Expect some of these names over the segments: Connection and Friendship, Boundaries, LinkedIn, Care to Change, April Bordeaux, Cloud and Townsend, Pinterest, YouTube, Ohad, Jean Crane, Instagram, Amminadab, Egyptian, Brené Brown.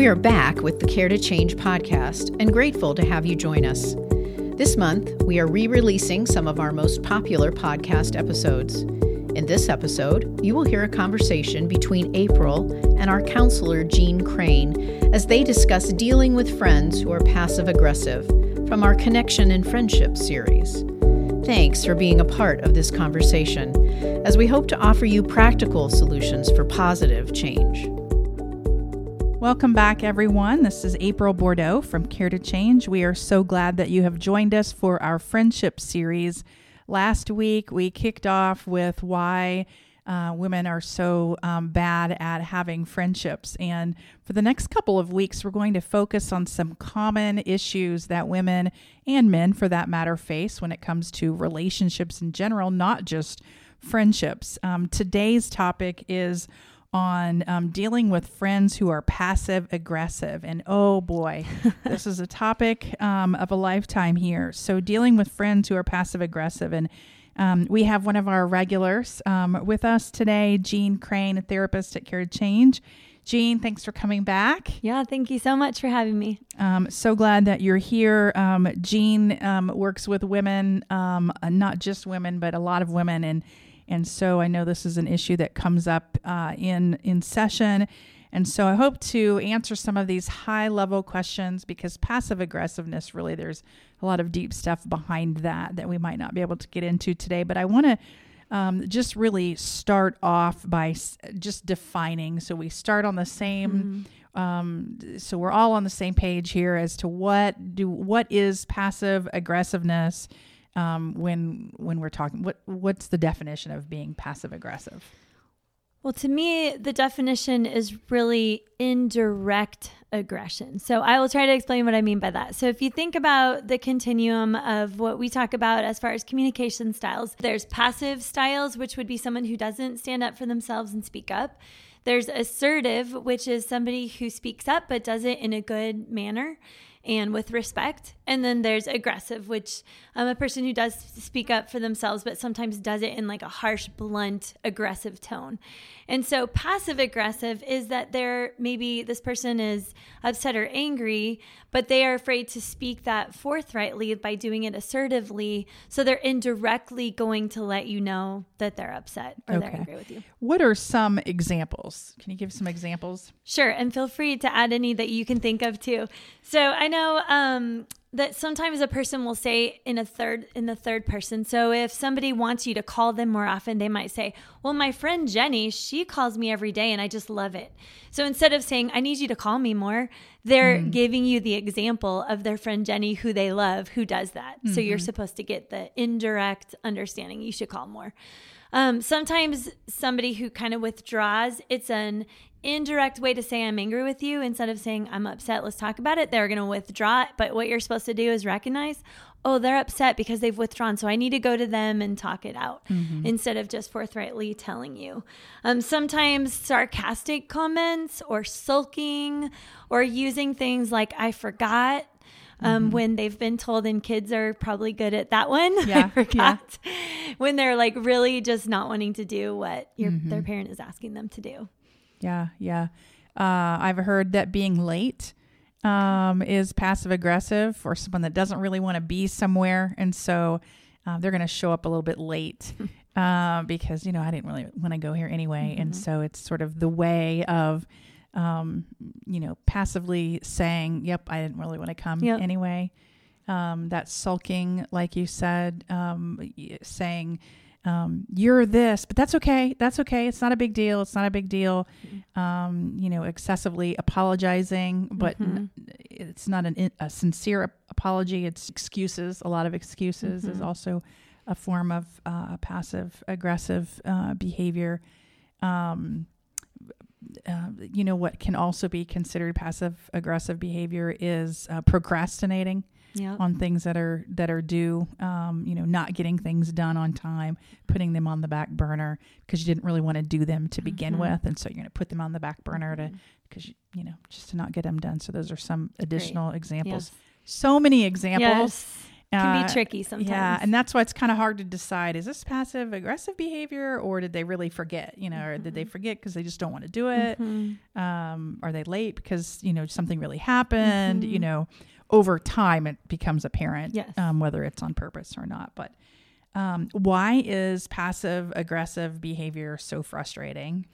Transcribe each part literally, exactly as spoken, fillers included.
We are back with the Care to Change podcast and grateful to have you join us. This month, we are re-releasing some of our most popular podcast episodes. In this episode, you will hear a conversation between April and our counselor, Jean Crane, as they discuss dealing with friends who are passive-aggressive from our Connection and Friendship series. Thanks for being a part of this conversation, as we hope to offer you practical solutions for positive change. Welcome back, everyone. This is April Bordeaux from Care to Change. We are so glad that you have joined us for our friendship series. Last week, we kicked off with why uh, women are so um, bad at having friendships. And for the next couple of weeks, we're going to focus on some common issues that women and men, for that matter, face when it comes to relationships in general, not just friendships. Um, today's topic is on um, dealing with friends who are passive aggressive. And oh boy, this is a topic um, of a lifetime here. So dealing with friends who are passive aggressive. And um, we have one of our regulars um, with us today, Jean Crane, a therapist at Care to Change. Jean, thanks for coming back. Yeah, thank you so much for having me. Um, so glad that you're here. Um, Jean um, works with women, um, not just women, but a lot of women. And And so I know this is an issue that comes up uh, in, in session. And so I hope to answer some of these high level questions, because passive aggressiveness, really, there's a lot of deep stuff behind that that we might not be able to get into today. But I want to um, just really start off by s- just defining. So we start on the same, mm-hmm. um, so we're all on the same page here as to what do what is passive aggressiveness. Um, when when we're talking, what what's the definition of being passive aggressive? Well, to me, the definition is really indirect aggression. So I will try to explain what I mean by that. So if you think about the continuum of what we talk about as far as communication styles, there's passive styles, which would be someone who doesn't stand up for themselves and speak up. There's assertive, which is somebody who speaks up but does it in a good manner and with respect. And then there's aggressive, which um, a person who does speak up for themselves, but sometimes does it in like a harsh, blunt, aggressive tone. And so passive aggressive is that they're maybe this person is upset or angry, but they are afraid to speak that forthrightly by doing it assertively. So they're indirectly going to let you know that they're upset or okay. they're angry with you. What are some examples? Can you give some examples? Sure. And feel free to add any that you can think of too. So I know um, that sometimes a person will say in a third in the third person. So if somebody wants you to call them more often, they might say, well, my friend Jenny, she calls me every day and I just love it. So instead of saying, I need you to call me more, they're mm-hmm. giving you the example of their friend Jenny, who they love, who does that. Mm-hmm. So you're supposed to get the indirect understanding. You should call more. Um, sometimes somebody who kind of withdraws, it's an indirect way to say I'm angry with you. Instead of saying I'm upset, let's talk about it, they're going to withdraw. But what you're supposed to do is recognize, oh, they're upset because they've withdrawn, so I need to go to them and talk it out mm-hmm. instead of just forthrightly telling you. Um, sometimes sarcastic comments or sulking or using things like I forgot. Um, mm-hmm. When they've been told, and kids are probably good at that one. Yeah, I forgot. Yeah. When they're like really just not wanting to do what your mm-hmm. their parent is asking them to do. Yeah, yeah. Uh, I've heard that being late um, is passive aggressive for someone that doesn't really want to be somewhere, and so uh, they're going to show up a little bit late uh, because you know I didn't really want to go here anyway, mm-hmm. and so it's sort of the way of. Um, you know, passively saying, yep, I didn't really want to come yep. anyway. Um, that sulking, like you said, um, saying, um, you're this, but that's okay. That's okay. It's not a big deal. It's not a big deal. Um, you know, excessively apologizing, but mm-hmm. n- it's not an, a sincere ap- apology. It's excuses. A lot of excuses mm-hmm. is also a form of, uh, passive aggressive, uh, behavior. Um, Uh, you know, what can also be considered passive aggressive behavior is uh, procrastinating yep. on things that are that are due, um, you know, not getting things done on time, putting them on the back burner because you didn't really want to do them to begin mm-hmm. with. And so you're going to put them on the back burner to because, you, you know, just to not get them done. So those are some additional Great. Examples. Yes. So many examples. Yes. Can be tricky sometimes. Yeah, and that's why it's kind of hard to decide, is this passive aggressive behavior, or did they really forget, you know, mm-hmm. or did they forget because they just don't want to do it? Mm-hmm. Um, are they late because, you know, something really happened? Mm-hmm. You know, over time it becomes apparent, yes. um, whether it's on purpose or not. But um, why is passive aggressive behavior so frustrating?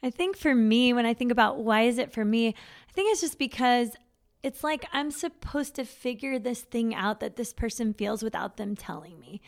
I think for me, when I think about why is it for me, I think it's just because it's like I'm supposed to figure this thing out that this person feels without them telling me.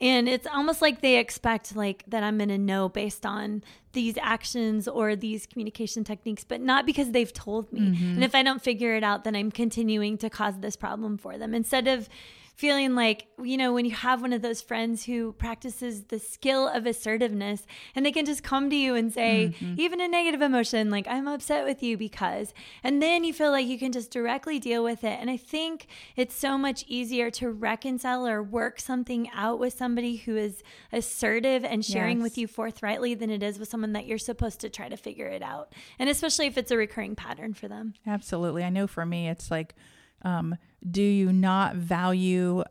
And it's almost like they expect like that I'm going to know based on these actions or these communication techniques, but not because they've told me. Mm-hmm. And if I don't figure it out, then I'm continuing to cause this problem for them. Instead of feeling like, you know, when you have one of those friends who practices the skill of assertiveness and they can just come to you and say, mm-hmm. even a negative emotion, like, I'm upset with you because, and then you feel like you can just directly deal with it. And I think it's so much easier to reconcile or work something out with somebody who is assertive and sharing yes. with you forthrightly than it is with someone that you're supposed to try to figure it out. And especially if it's a recurring pattern for them. Absolutely. I know for me, it's like, um, do you not value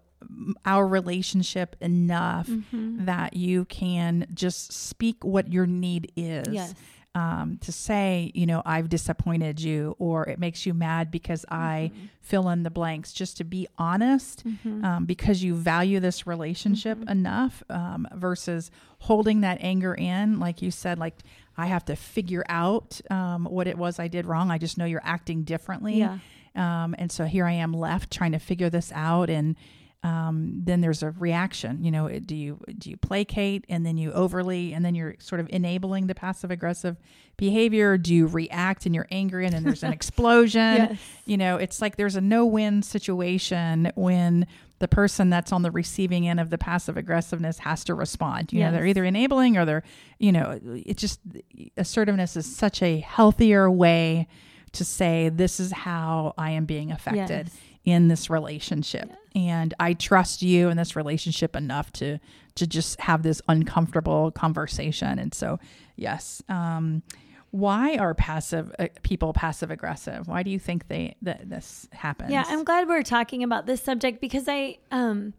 our relationship enough mm-hmm. that you can just speak what your need is? Yes. Um, to say, you know, I've disappointed you, or it makes you mad because mm-hmm. I fill in the blanks, just to be honest, mm-hmm. um, because you value this relationship mm-hmm. enough, um, versus holding that anger in, like you said, like I have to figure out, um, what it was I did wrong. I just know you're acting differently. Yeah. Um, and so here I am left trying to figure this out. And um, then there's a reaction, you know, do you, do you placate, and then you overly, and then you're sort of enabling the passive aggressive behavior? Do you react and you're angry, and then there's an explosion? Yes. You know, it's like there's a no win situation when the person that's on the receiving end of the passive aggressiveness has to respond. You yes. know, they're either enabling or they're, you know, it just, assertiveness is such a healthier way to say, this is how I am being affected yes. in this relationship. Yes. And I trust you in this relationship enough to, to just have this uncomfortable conversation. And so, yes. Um, why are passive uh, people passive aggressive? Why do you think they, that this happens? Yeah. I'm glad we're talking about this subject, because I, um,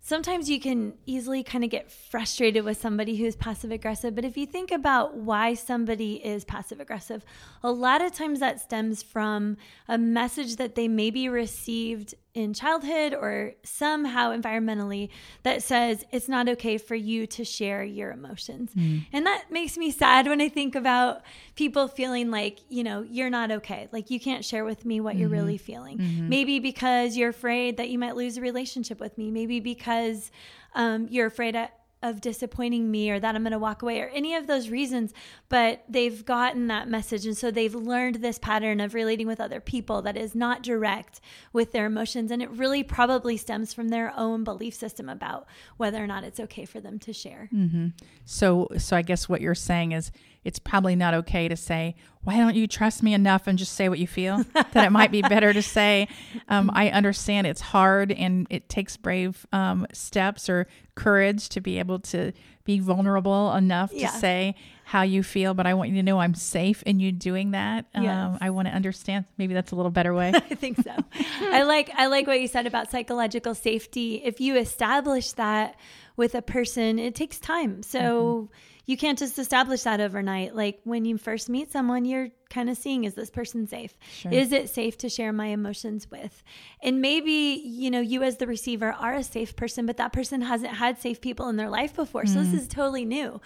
sometimes you can easily kind of get frustrated with somebody who's passive aggressive. But if you think about why somebody is passive aggressive, a lot of times that stems from a message that they maybe received in childhood or somehow environmentally that says it's not okay for you to share your emotions. Mm. And that makes me sad when I think about people feeling like, you know, you're not okay. Like, you can't share with me what mm-hmm. you're really feeling. Mm-hmm. Maybe because you're afraid that you might lose a relationship with me. Maybe because um, you're afraid of, of disappointing me, or that I'm going to walk away, or any of those reasons. But they've gotten that message. And so they've learned this pattern of relating with other people that is not direct with their emotions. And it really probably stems from their own belief system about whether or not it's okay for them to share. Mm-hmm. So, so I guess what you're saying is, it's probably not okay to say, why don't you trust me enough and just say what you feel? That it might be better to say, um, I understand it's hard, and it takes brave um, steps or courage to be able to be vulnerable enough yeah. to say how you feel, but I want you to know I'm safe in you doing that. Yes. Um, I want to understand. Maybe that's a little better way. I think so. I like I like what you said about psychological safety. If you establish that with a person, it takes time. So mm-hmm. you can't just establish that overnight. Like, when you first meet someone, you're kind of seeing, is this person safe? Sure. Is it safe to share my emotions with? And maybe, you know, you as the receiver are a safe person, but that person hasn't had safe people in their life before. So mm. this is totally new.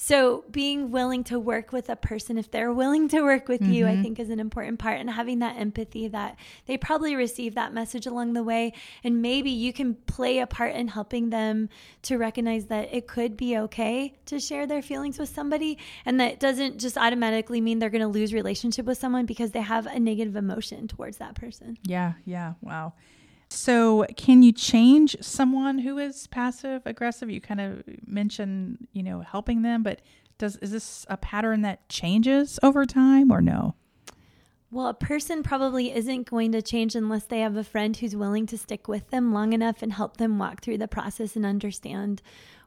So being willing to work with a person, if they're willing to work with mm-hmm. you, I think is an important part, and having that empathy that they probably received that message along the way. And maybe you can play a part in helping them to recognize that it could be okay to share their feelings with somebody. And that doesn't just automatically mean they're going to lose relationship with someone because they have a negative emotion towards that person. Yeah. Yeah. Wow. So can you change someone who is passive aggressive? You kind of mentioned, you know, helping them, but does, is this a pattern that changes over time or no? Well, a person probably isn't going to change unless they have a friend who's willing to stick with them long enough and help them walk through the process and understand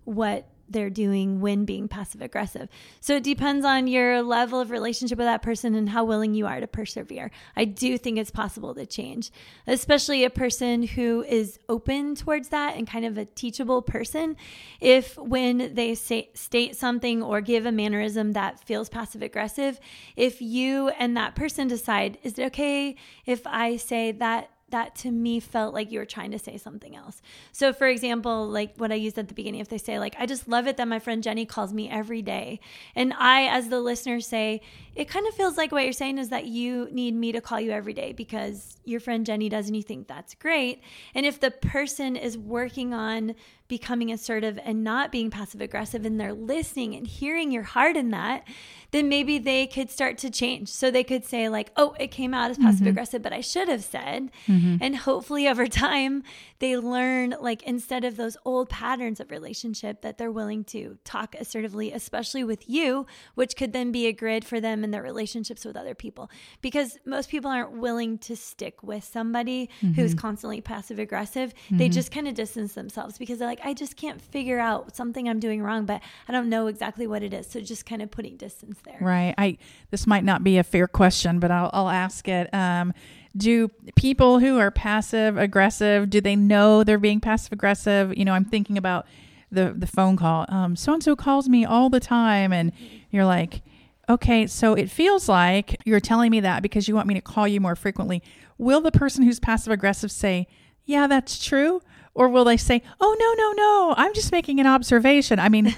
what they're doing when being passive aggressive. So it depends on your level of relationship with that person and how willing you are to persevere. I do think it's possible to change, especially a person who is open towards that and kind of a teachable person. If when they say, state something or give a mannerism that feels passive aggressive, if you and that person decide, is it okay if I say that that to me felt like you were trying to say something else. So for example, like what I used at the beginning, if they say like, I just love it that my friend Jenny calls me every day. And I, as the listener, say, it kind of feels like what you're saying is that you need me to call you every day because your friend Jenny does, and you think that's great. And if the person is working on becoming assertive and not being passive aggressive, and they're listening and hearing your heart in that, then maybe they could start to change. So they could say like, oh, it came out as passive mm-hmm. aggressive, but I should have said. Mm-hmm. And hopefully over time they learn, like, instead of those old patterns of relationship, that they're willing to talk assertively, especially with you, which could then be a grid for them in their relationships with other people. Because most people aren't willing to stick with somebody mm-hmm. who's constantly passive aggressive. Mm-hmm. They just kind of distance themselves because they're like, I just can't figure out something I'm doing wrong, but I don't know exactly what it is. So just kind of putting distance there. Right. I, this might not be a fair question, but I'll, I'll ask it. Um, do people who are passive aggressive, do they know they're being passive aggressive? You know, I'm thinking about the, the phone call. Um, so-and-so calls me all the time. And you're like, okay, so it feels like you're telling me that because you want me to call you more frequently. Will the person who's passive aggressive say, yeah, that's true? Or will they say, oh, no, no, no, I'm just making an observation? I mean,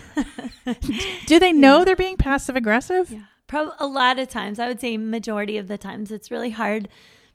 do they know yeah. they're being passive aggressive? Yeah, Pro- a lot of times. I would say majority of the times. It's really hard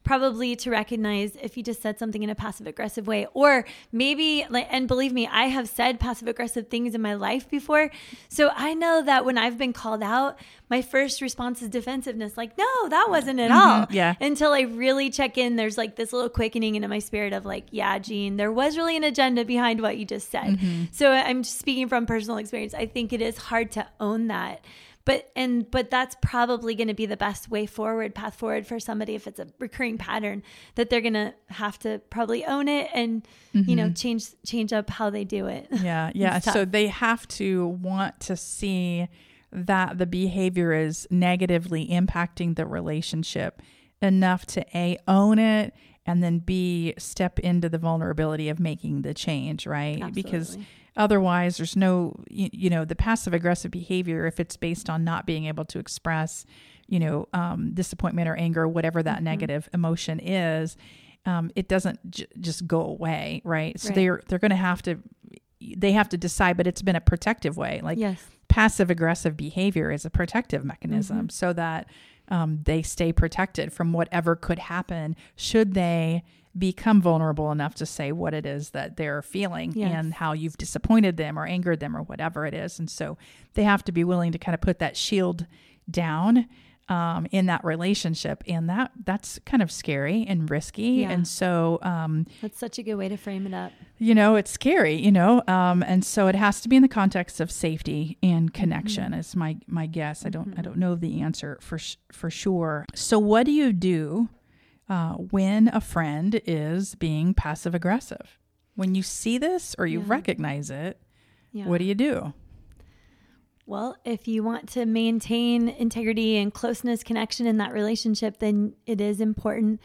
probably to recognize if you just said something in a passive aggressive way, or maybe, and believe me, I have said passive aggressive things in my life before. So I know that when I've been called out, my first response is defensiveness. Like, no, that wasn't at mm-hmm. all. Yeah. Until I really check in, there's like this little quickening into my spirit of like, yeah, Jean, there was really an agenda behind what you just said. Mm-hmm. So I'm just speaking from personal experience. I think it is hard to own that. But and but that's probably going to be the best way forward, path forward for somebody if it's a recurring pattern, that they're going to have to probably own it and, mm-hmm. you know, change change up how they do it. Yeah, yeah. So they have to want to see that the behavior is negatively impacting the relationship enough to A, own it, and then B, step into the vulnerability of making the change, right? Absolutely. Because otherwise, there's no, you, you know, the passive aggressive behavior, if it's based on not being able to express, you know, um, disappointment or anger, whatever that mm-hmm. negative emotion is, um, it doesn't j- just go away, right? So right. they're they're going to have to, they have to decide, but it's been a protective way. Like yes. passive aggressive behavior is a protective mechanism mm-hmm. so that um, they stay protected from whatever could happen should they become vulnerable enough to say what it is that they're feeling yes. and how you've disappointed them or angered them or whatever it is. And so they have to be willing to kind of put that shield down um, in that relationship. And that that's kind of scary and risky. Yeah. And so um, that's such a good way to frame it up. You know, it's scary, you know, um, and so it has to be in the context of safety and connection mm-hmm. is my, my guess. I don't, mm-hmm. I don't know the answer for, sh- for sure. So what do you do Uh, when a friend is being passive aggressive? When you see this or you yeah. recognize it, yeah. what do you do? Well, if you want to maintain integrity and closeness, connection in that relationship, then it is important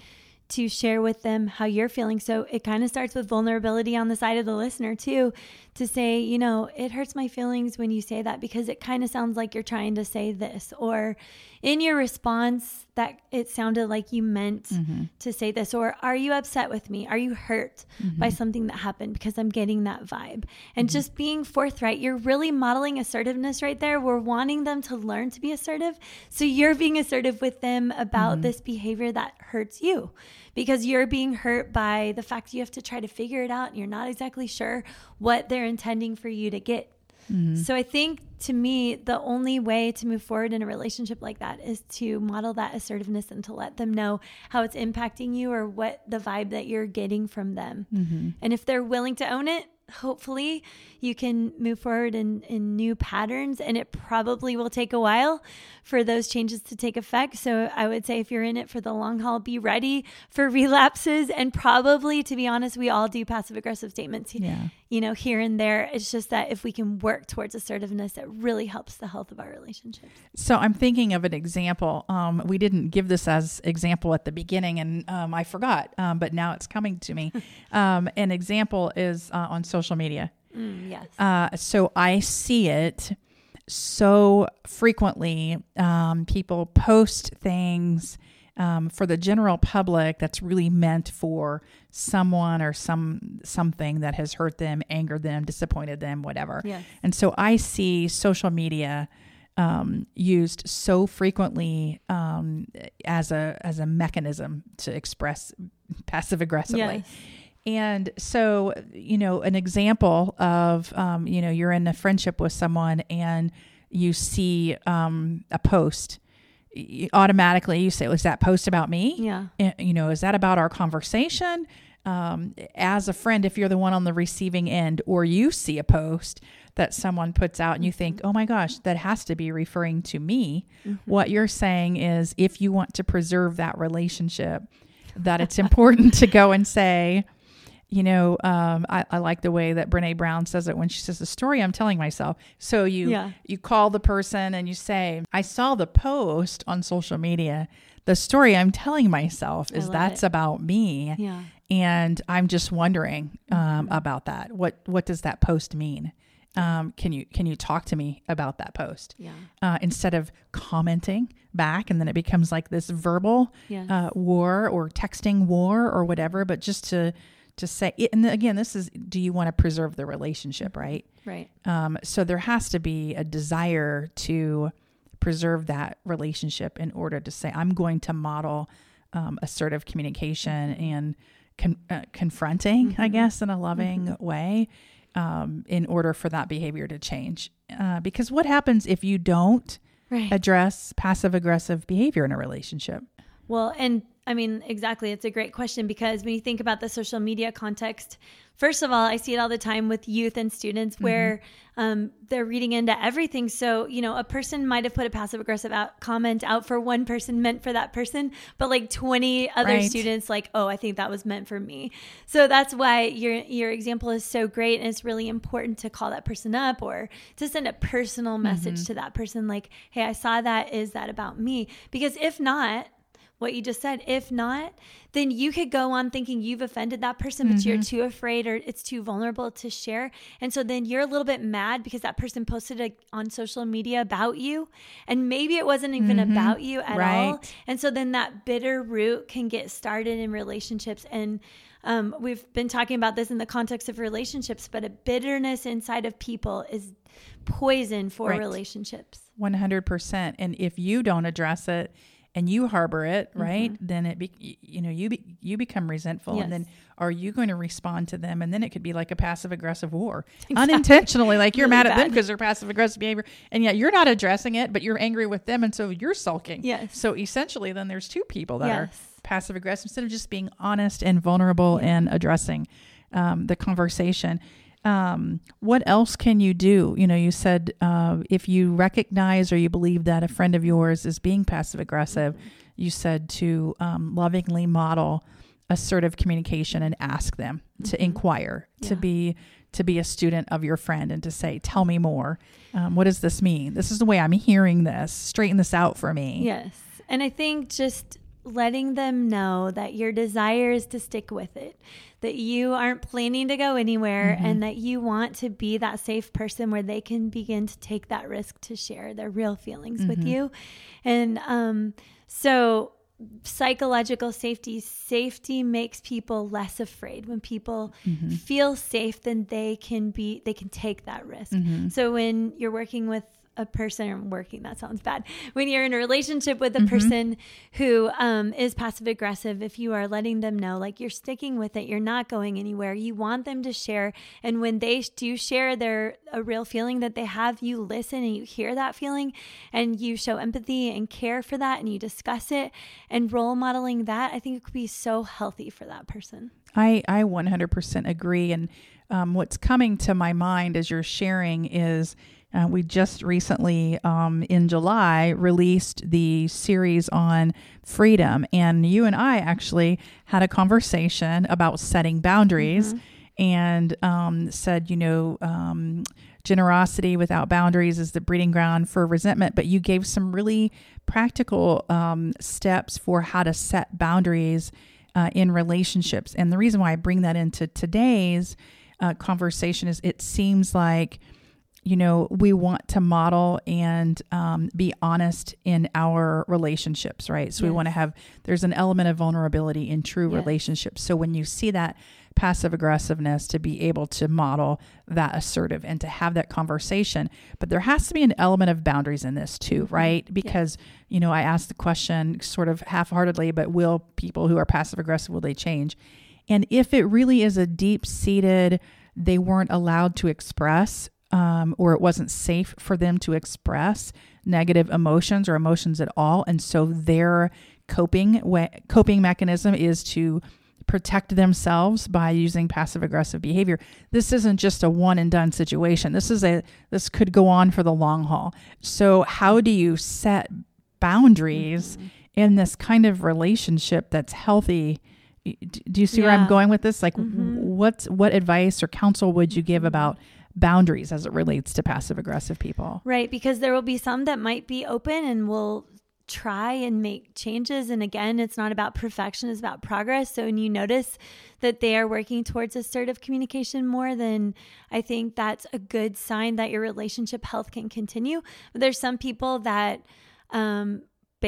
to share with them how you're feeling. So it kind of starts with vulnerability on the side of the listener too, to say, you know, it hurts my feelings when you say that because it kind of sounds like you're trying to say this, or in your response that it sounded like you meant mm-hmm. to say this, or are you upset with me? Are you hurt mm-hmm. by something that happened? Because I'm getting that vibe. And mm-hmm. just being forthright, you're really modeling assertiveness right there. We're wanting them to learn to be assertive. So you're being assertive with them about mm-hmm. this behavior that hurts you, because you're being hurt by the fact you have to try to figure it out and you're not exactly sure what they're intending for you to get. Mm-hmm. So I think, to me, the only way to move forward in a relationship like that is to model that assertiveness and to let them know how it's impacting you or what the vibe that you're getting from them. Mm-hmm. And if they're willing to own it, hopefully you can move forward in, in new patterns, and it probably will take a while for those changes to take effect. So I would say if you're in it for the long haul, be ready for relapses. And probably, to be honest, we all do passive aggressive statements, yeah. you know, here and there. It's just that if we can work towards assertiveness, it really helps the health of our relationships. So I'm thinking of an example. Um, we didn't give this as example at the beginning, and um, I forgot, um, but now it's coming to me. um, an example is uh, on social media. Mm, yes. Uh, so I see it so frequently. Um, people post things um, for the general public that's really meant for someone or some something that has hurt them, angered them, disappointed them, whatever. Yes. And so I see social media um, used so frequently um, as a as a mechanism to express passive aggressively. Yes. And so, you know, an example of, um, you know, you're in a friendship with someone and you see um, a post, you automatically you say, was that post about me? Yeah. And, you know, is that about our conversation? Um, as a friend, if you're the one on the receiving end, or you see a post that someone puts out and you think, oh my gosh, that has to be referring to me. Mm-hmm. What you're saying is, if you want to preserve that relationship, that it's important to go and say, you know, um, I, I like the way that Brené Brown says it when she says, the story I'm telling myself. So you yeah. you call the person and you say, I saw the post on social media. The story I'm telling myself is that's it. About me. Yeah. And I'm just wondering um, mm-hmm. about that. What what does that post mean? Um, can you can you talk to me about that post? Yeah. Uh, instead of commenting back, and then it becomes like this verbal yes. uh, war or texting war or whatever, but just to... to say it. And again, this is, do you want to preserve the relationship? Right. Right. Um, so there has to be a desire to preserve that relationship in order to say, I'm going to model, um, assertive communication and con- uh, confronting, mm-hmm. I guess, in a loving mm-hmm. way, um, in order for that behavior to change. Uh, because what happens if you don't right. address passive aggressive behavior in a relationship? Well, and I mean, exactly. It's a great question, because when you think about the social media context, first of all, I see it all the time with youth and students where mm-hmm. um, they're reading into everything. So, you know, a person might have put a passive aggressive out- comment out for one person meant for that person, but like twenty other right. students like, oh, I think that was meant for me. So that's why your your example is so great. And it's really important to call that person up or to send a personal message mm-hmm. to that person like, hey, I saw that. Is that about me? Because if not, what you just said, if not, then you could go on thinking you've offended that person, but mm-hmm. you're too afraid or it's too vulnerable to share. And so then you're a little bit mad because that person posted a, on social media about you, and maybe it wasn't even mm-hmm. about you at right. all. And so then that bitter root can get started in relationships. And um, we've been talking about this in the context of relationships, but a bitterness inside of people is poison for right. relationships. one hundred percent. And if you don't address it, and you harbor it, right? Mm-hmm. Then it, be, you know, you be, you become resentful, yes. and then are you going to respond to them? And then it could be like a passive aggressive war, exactly. unintentionally. Like you're really mad at bad. them because they're passive aggressive behavior, and yet you're not addressing it, but you're angry with them, and so you're sulking. Yes. So essentially, then there's two people that yes. are passive aggressive instead of just being honest and vulnerable yes. and addressing um, the conversation. Um, what else can you do? You know, you said uh, if you recognize or you believe that a friend of yours is being passive aggressive, mm-hmm. you said to um, lovingly model assertive communication and ask them mm-hmm. to inquire, yeah. to be to be a student of your friend and to say, tell me more. Um, what does this mean? This is the way I'm hearing this. Straighten this out for me. Yes. And I think just letting them know that your desire is to stick with it, that you aren't planning to go anywhere, mm-hmm. and that you want to be that safe person where they can begin to take that risk to share their real feelings mm-hmm. with you. And um, so psychological safety, safety makes people less afraid. When people mm-hmm. feel safe, then they can be, they can take that risk. Mm-hmm. So when you're working with a person working, that sounds bad. When you're in a relationship with a mm-hmm. person who um, is passive aggressive, if you are letting them know, like you're sticking with it, you're not going anywhere, you want them to share. And when they do share their a real feeling that they have, you listen and you hear that feeling and you show empathy and care for that and you discuss it, and role modeling that, I think it could be so healthy for that person. I, I one hundred percent agree. And um, what's coming to my mind as you're sharing is, Uh, we just recently, um, in July, released the series on freedom. And you and I actually had a conversation about setting boundaries mm-hmm. and um, said, you know, um, generosity without boundaries is the breeding ground for resentment. But you gave some really practical um, steps for how to set boundaries uh, in relationships. And the reason why I bring that into today's uh, conversation is it seems like, you know, we want to model and um, be honest in our relationships, right? So yes. we want to have, there's an element of vulnerability in true yes. relationships. So when you see that passive aggressiveness, to be able to model that assertive and to have that conversation. But there has to be an element of boundaries in this too, right? Because, yes. you know, I asked the question sort of half-heartedly, but will people who are passive aggressive, will they change? And if it really is a deep-seated, they weren't allowed to express Um, or it wasn't safe for them to express negative emotions or emotions at all. And so their coping way, coping mechanism is to protect themselves by using passive aggressive behavior. This isn't just a one and done situation. This is a, this could go on for the long haul. So how do you set boundaries mm-hmm. in this kind of relationship that's healthy? Do you see yeah. where I'm going with this? Like mm-hmm. what's, what advice or counsel would you give about boundaries as it relates to passive aggressive people? Right. Because there will be some that might be open and will try and make changes. And again, it's not about perfection, it's about progress. So when you notice that they are working towards assertive communication more, then I think that's a good sign that your relationship health can continue. But there's some people that, um,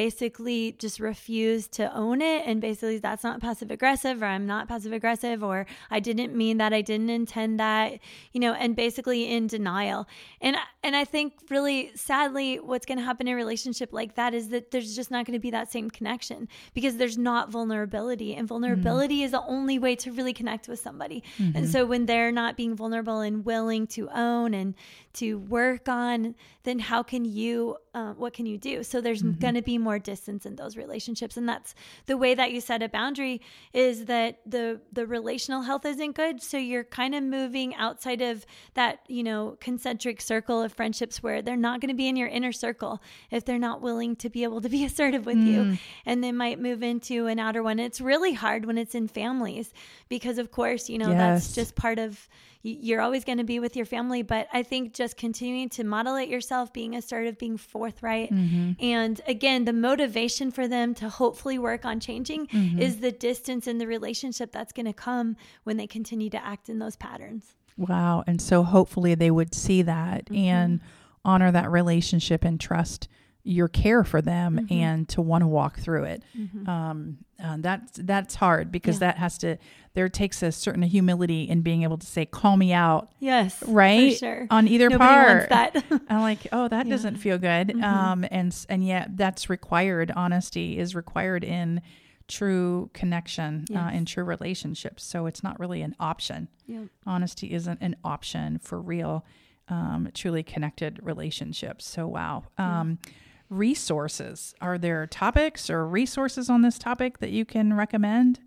basically just refuse to own it. And basically that's not passive aggressive, or I'm not passive aggressive, or I didn't mean that, I didn't intend that, you know, and basically in denial. And, and I think really sadly, what's going to happen in a relationship like that is that there's just not going to be that same connection, because there's not vulnerability, and vulnerability mm-hmm. is the only way to really connect with somebody. Mm-hmm. And so when they're not being vulnerable and willing to own and to work on, then how can you, uh, what can you do? So there's mm-hmm. going to be more distance in those relationships. And that's the way that you set a boundary, is that the the relational health isn't good. So you're kind of moving outside of that, you know, concentric circle of friendships where they're not going to be in your inner circle if they're not willing to be able to be assertive with mm. you. And they might move into an outer one. It's really hard when it's in families, because of course, you know, yes. that's just part of, you're always going to be with your family. But I think just continuing to model it yourself, being assertive, being forthright. Mm-hmm. And again, the motivation for them to hopefully work on changing mm-hmm. is the distance in the relationship that's going to come when they continue to act in those patterns. Wow. And so hopefully they would see that mm-hmm. and honor that relationship and trust your care for them mm-hmm. and to want to walk through it. Mm-hmm. Um, uh, that's, that's hard, because yeah. that has to, there takes a certain humility in being able to say, call me out. Yes. Right. For sure. On either Nobody part. Wants that. I'm like, oh, that yeah. doesn't feel good. Mm-hmm. Um, and, and yet that's required. Honesty is required in true connection, yes. uh, in true relationships. So it's not really an option. Yep. Honesty isn't an option for real, um, truly connected relationships. So, wow. Um, yeah. Resources. Are there topics or resources on this topic that you can recommend?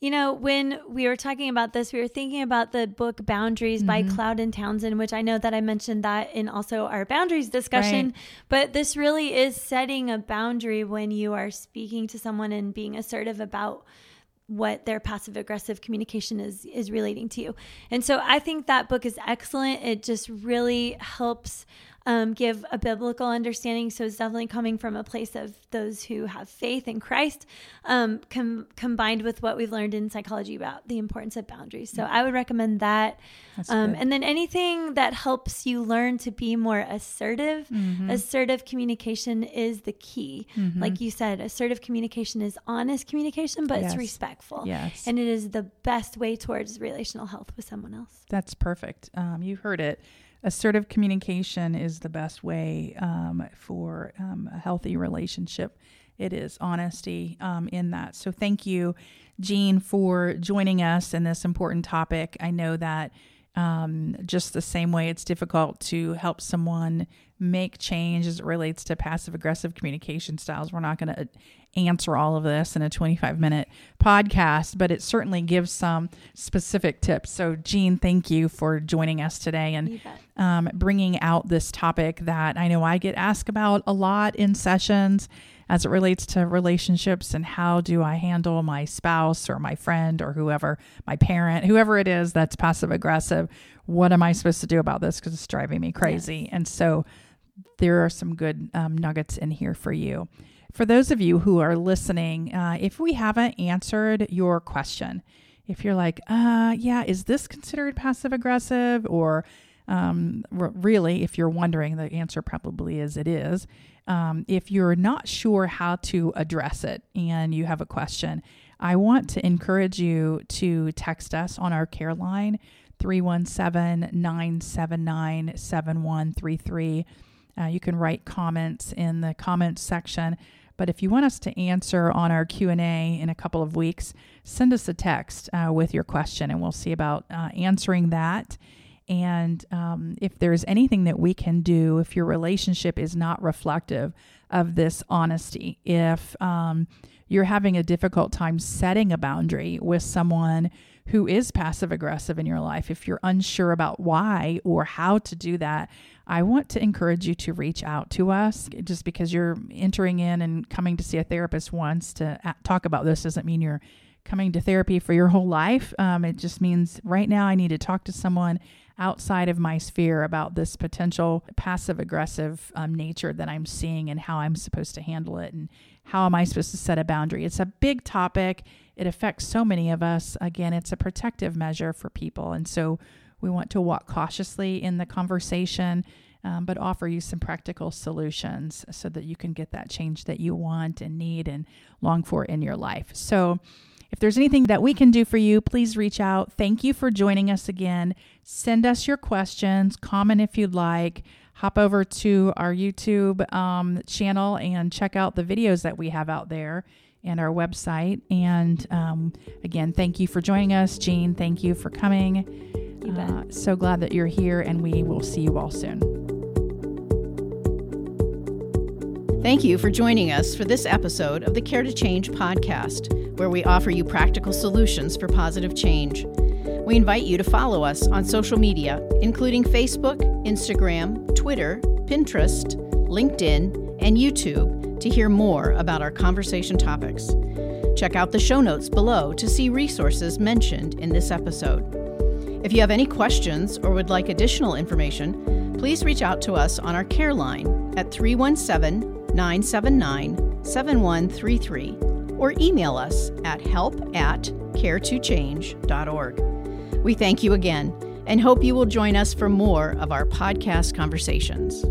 You know, when we were talking about this, we were thinking about the book Boundaries mm-hmm. by Cloud and Townsend, which I know that I mentioned that in also our boundaries discussion, right. but this really is setting a boundary when you are speaking to someone and being assertive about what their passive aggressive communication is, is relating to you. And so I think that book is excellent. It just really helps Um, give a biblical understanding. So it's definitely coming from a place of those who have faith in Christ, um, com- combined with what we've learned in psychology about the importance of boundaries. So I would recommend that. Um, and then anything that helps you learn to be more assertive. Mm-hmm. Assertive communication is the key. Mm-hmm. Like you said, assertive communication is honest communication, but yes. it's respectful. Yes. And it is the best way towards relational health with someone else. That's perfect. Um, you heard it. assertive communication is the best way um, for um, a healthy relationship. It is honesty um, in that. So thank you, Jean, for joining us in this important topic. I know that um, just the same way it's difficult to help someone make change as it relates to passive-aggressive communication styles, we're not going to answer all of this in a twenty-five minute podcast, but it certainly gives some specific tips. So Jean, thank you for joining us today and um, bringing out this topic that I know I get asked about a lot in sessions as it relates to relationships and how do I handle my spouse or my friend or whoever, my parent, whoever it is that's passive aggressive. What am I supposed to do about this? Because it's driving me crazy. Yes. And so there are some good um, nuggets in here for you. For those of you who are listening, uh, if we haven't answered your question, if you're like, uh, yeah, is this considered passive aggressive? Or um, r- really, if you're wondering, the answer probably is it is. Um, if you're not sure how to address it and you have a question, I want to encourage you to text us on our care line, three one seven, nine seven nine, seven one three three. Uh, you can write comments in the comments section. But if you want us to answer on our Q and A in a couple of weeks, send us a text uh, with your question and we'll see about uh, answering that. And um, if there's anything that we can do, if your relationship is not reflective of this honesty, if um, you're having a difficult time setting a boundary with someone who is passive aggressive in your life, if you're unsure about why or how to do that, I want to encourage you to reach out to us. Just because you're entering in and coming to see a therapist once to talk about this doesn't mean you're coming to therapy for your whole life. Um, it just means right now I need to talk to someone outside of my sphere about this potential passive aggressive um, nature that I'm seeing and how I'm supposed to handle it and how am I supposed to set a boundary. It's a big topic. It affects so many of us. Again, it's a protective measure for people. And so we want to walk cautiously in the conversation, um, but offer you some practical solutions so that you can get that change that you want and need and long for in your life. So if there's anything that we can do for you, please reach out. Thank you for joining us again. Send us your questions, comment if you'd like. Hop over to our YouTube um, channel and check out the videos that we have out there and our website. And um, again, thank you for joining us. Jean, thank you for coming. You bet. Uh, so glad that you're here and we will see you all soon. Thank you for joining us for this episode of the Care to Change podcast, where we offer you practical solutions for positive change. We invite you to follow us on social media, including Facebook, Instagram, Twitter, Pinterest, LinkedIn, and YouTube to hear more about our conversation topics. Check out the show notes below to see resources mentioned in this episode. If you have any questions or would like additional information, please reach out to us on our care line at three one seven, nine seven nine, seven one three three or email us at help at care to change dot org. We thank you again and hope you will join us for more of our podcast conversations.